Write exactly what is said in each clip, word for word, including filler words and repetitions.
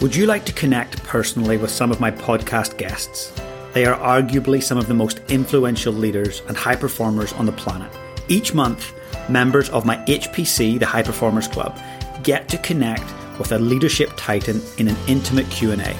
Would you like to connect personally with some of my podcast guests? They are arguably some of the most influential leaders and high performers on the planet. Each month, members of my H P C, the High Performers Club, get to connect with a leadership titan in an intimate Q and A.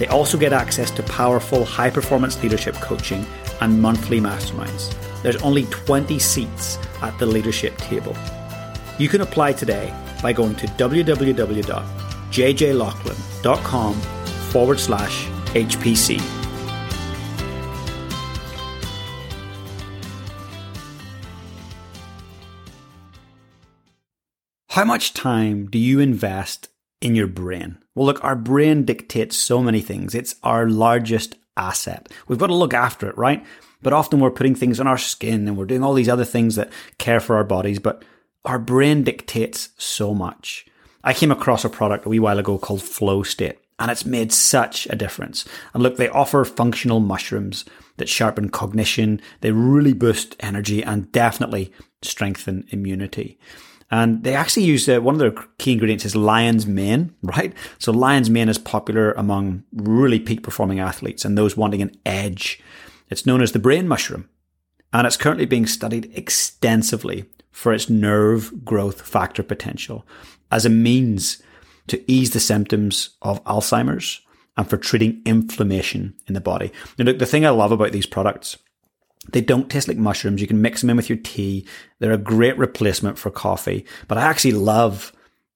They also get access to powerful high-performance leadership coaching and monthly masterminds. There's only twenty seats at the leadership table. You can apply today by going to www.jjlachlan.com forward slash HPC. How much time do you invest in your brain? Well, look, our brain dictates so many things. It's our largest asset. We've got to look after it, right? But often we're putting things on our skin and we're doing all these other things that care for our bodies, but our brain dictates so much. I came across a product a wee while ago called Flow State, and it's made such a difference. And look, they offer functional mushrooms that sharpen cognition. They really boost energy and definitely strengthen immunity. And they actually use uh, one of their key ingredients is lion's mane, right? So lion's mane is popular among really peak performing athletes and those wanting an edge. It's known as the brain mushroom, and it's currently being studied extensively for its nerve growth factor potential as a means to ease the symptoms of Alzheimer's and for treating inflammation in the body. Now, look, the thing I love about these products, they don't taste like mushrooms. You can mix them in with your tea. They're a great replacement for coffee. But I actually love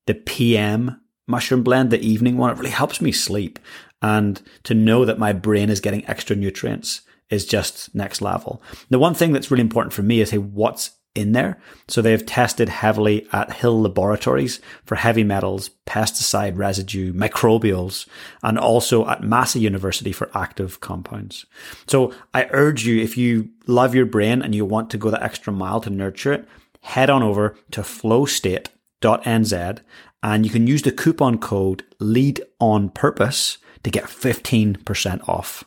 the P M mushroom blend, the evening one. It really helps me sleep. And to know that my brain is getting extra nutrients is just next level. The one thing that's really important for me is, hey, what's in there? So they have tested heavily at Hill Laboratories for heavy metals, pesticide residue, microbials, and also at Massey University for active compounds. So I urge you, if you love your brain and you want to go the extra mile to nurture it, head on over to flow state dot n z and you can use the coupon code LEADONPURPOSE to get fifteen percent off.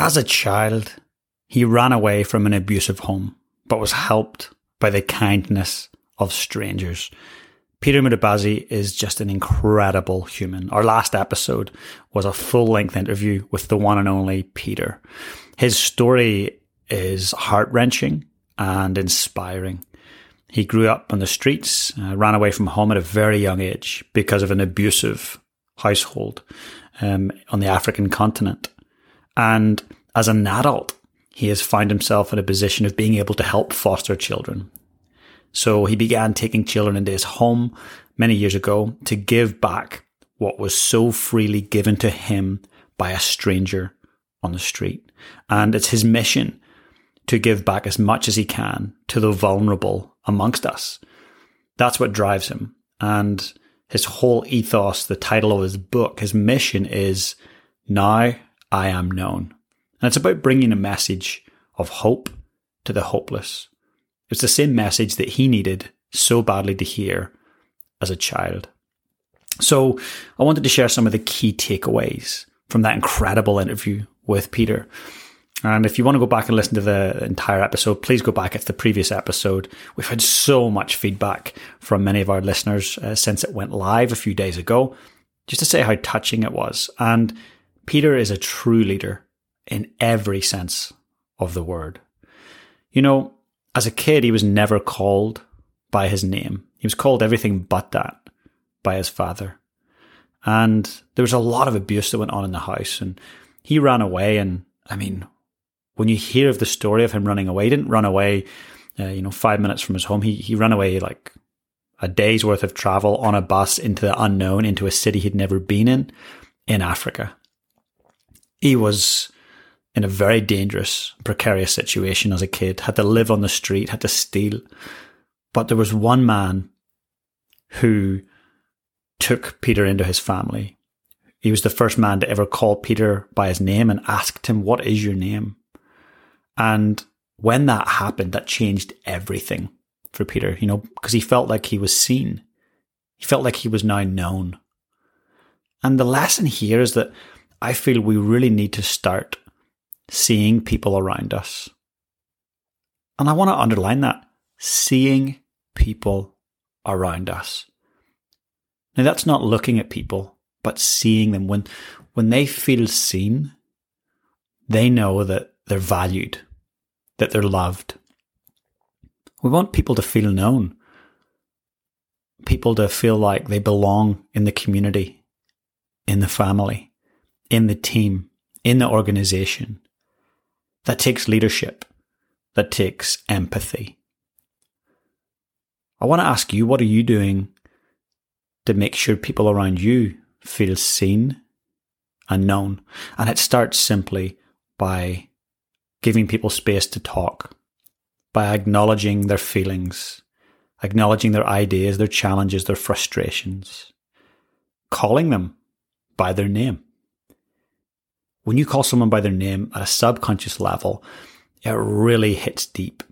As a child, he ran away from an abusive home, but was helped by the kindness of strangers. Peter Mutabazi is just an incredible human. Our last episode was a full-length interview with the one and only Peter. His story is heart-wrenching and inspiring. He grew up on the streets, uh, ran away from home at a very young age because of an abusive household um, on the African continent. And as an adult, he has found himself in a position of being able to help foster children. So he began taking children into his home many years ago to give back what was so freely given to him by a stranger on the street. And it's his mission to give back as much as he can to the vulnerable amongst us. That's what drives him. And his whole ethos, the title of his book, his mission is Now I Am Known. And it's about bringing a message of hope to the hopeless. It's the same message that he needed so badly to hear as a child. So I wanted to share some of the key takeaways from that incredible interview with Peter. And if you want to go back and listen to the entire episode, please go back. It's the previous episode. We've had so much feedback from many of our listeners uh, since it went live a few days ago, just to say how touching it was. And Peter is a true leader in every sense of the word. You know, as a kid, he was never called by his name. He was called everything but that by his father. And there was a lot of abuse that went on in the house. And he ran away. And I mean, when you hear of the story of him running away, he didn't run away, uh, you know, five minutes from his home. He, he ran away like a day's worth of travel on a bus into the unknown, into a city he'd never been in, in Africa. He was in a very dangerous, precarious situation as a kid, had to live on the street, had to steal. But there was one man who took Peter into his family. He was the first man to ever call Peter by his name and asked him, "What is your name?" And when that happened, that changed everything for Peter, you know, because he felt like he was seen. He felt like he was now known. And the lesson here is that I feel we really need to start seeing people around us. And I want to underline that. Seeing people around us. Now, that's not looking at people, but seeing them. When, when they feel seen, they know that they're valued, that they're loved. We want people to feel known, people to feel like they belong in the community, in the family, in the team, in the organization. That takes leadership. That takes empathy. I want to ask you, what are you doing to make sure people around you feel seen and known? And it starts simply by giving people space to talk, by acknowledging their feelings, acknowledging their ideas, their challenges, their frustrations, calling them by their name. When you call someone by their name at a subconscious level, it really hits deep.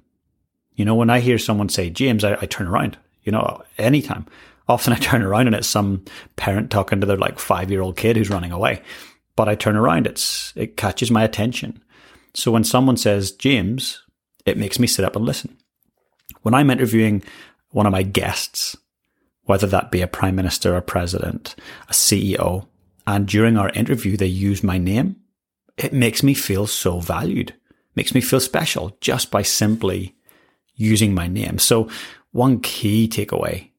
You know, when I hear someone say, James, I, I turn around, you know, anytime. Often I turn around and it's some parent talking to their like five-year-old kid who's running away. But I turn around, it's it catches my attention. So when someone says, James, it makes me sit up and listen. When I'm interviewing one of my guests, whether that be a prime minister, a president, a C E O, and during our interview they use my name, it makes me feel so valued. It makes me feel special just by simply using my name. So one key takeaway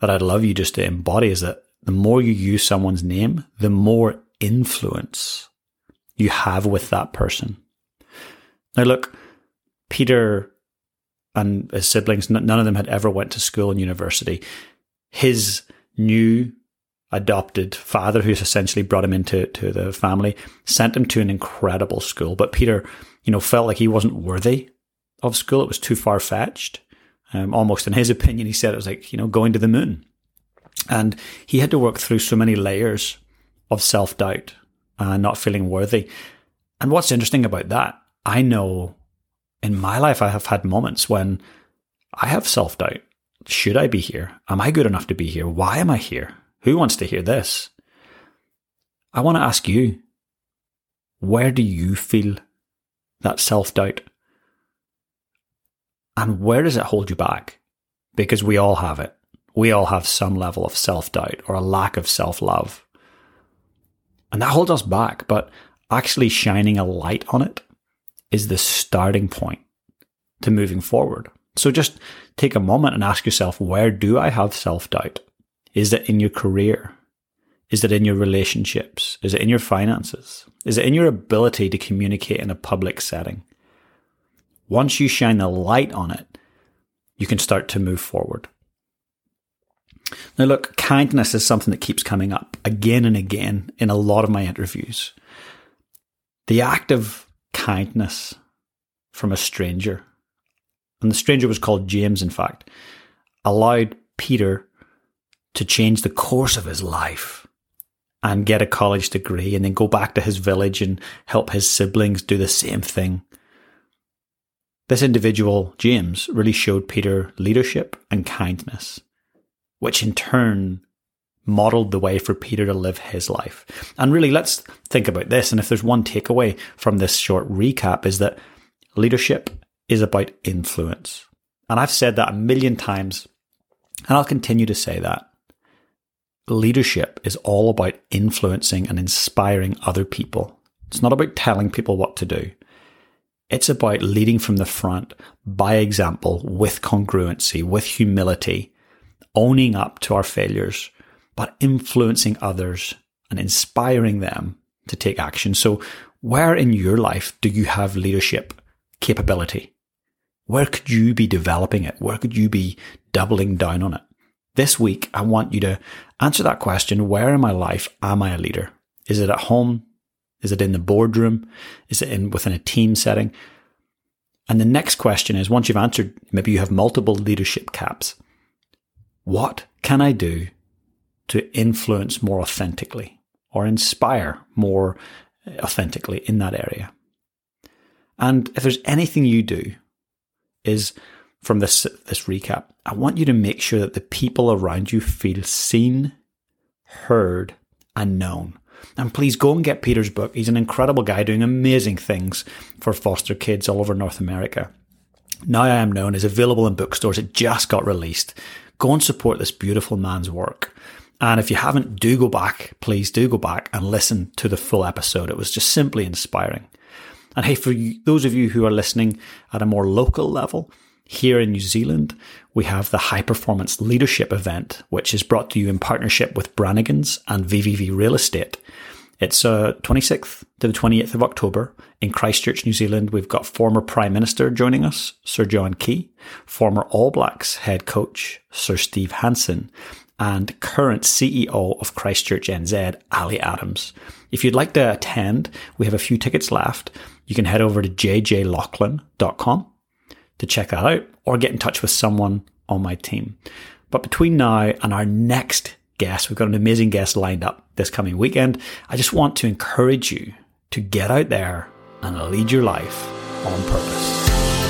that I'd love you just to embody is that the more you use someone's name, the more influence you have with that person. Now look, Peter and his siblings, none of them had ever went to school and university. His new adopted father, who's essentially brought him into to the family, sent him to an incredible school. But Peter, you know, felt like he wasn't worthy of school. It was too far-fetched. Um, almost in his opinion, he said it was like, you know, going to the moon. And he had to work through so many layers of self-doubt and not feeling worthy. And what's interesting about that, I know in my life I have had moments when I have self-doubt. Should I be here? Am I good enough to be here? Why am I here? Who wants to hear this? I want to ask you, where do you feel that self-doubt? And where does it hold you back? Because we all have it. We all have some level of self-doubt or a lack of self-love. And that holds us back, but actually shining a light on it is the starting point to moving forward. So just take a moment and ask yourself, where do I have self-doubt? Is it in your career? Is it in your relationships? Is it in your finances? Is it in your ability to communicate in a public setting? Once you shine the light on it, you can start to move forward. Now look, kindness is something that keeps coming up again and again in a lot of my interviews. The act of kindness from a stranger, and the stranger was called James, in fact, allowed Peter to change the course of his life and get a college degree and then go back to his village and help his siblings do the same thing. This individual, James, really showed Peter leadership and kindness, which in turn modeled the way for Peter to live his life. And really, let's think about this. And if there's one takeaway from this short recap, is that leadership is about influence. And I've said that a million times, and I'll continue to say that. Leadership is all about influencing and inspiring other people. It's not about telling people what to do. It's about leading from the front, by example, with congruency, with humility, owning up to our failures, but influencing others and inspiring them to take action. So where in your life do you have leadership capability? Where could you be developing it? Where could you be doubling down on it? This week, I want you to answer that question. Where in my life am I a leader? Is it at home? Is it in the boardroom? Is it in within a team setting? And the next question is, once you've answered, maybe you have multiple leadership caps. What can I do to influence more authentically or inspire more authentically in that area? And if there's anything you do is from this, this recap, I want you to make sure that the people around you feel seen, heard, and known. And please go and get Peter's book. He's an incredible guy doing amazing things for foster kids all over North America. Now I Am Known is available in bookstores. It just got released. Go and support this beautiful man's work. And if you haven't, do go back. Please do go back and listen to the full episode. It was just simply inspiring. And hey, for you, those of you who are listening at a more local level, here in New Zealand, we have the High Performance Leadership event, which is brought to you in partnership with Brannigan's and V V V Real Estate. It's uh, twenty-sixth to the twenty-eighth of October in Christchurch, New Zealand. We've got former Prime Minister joining us, Sir John Key, former All Blacks head coach, Sir Steve Hansen, and current C E O of Christchurch N Z, Ali Adams. If you'd like to attend, we have a few tickets left. You can head over to j j laughlin dot com to check that out or get in touch with someone on my team. But between now and our next guest, we've got an amazing guest lined up this coming weekend. I just want to encourage you to get out there and lead your life on purpose.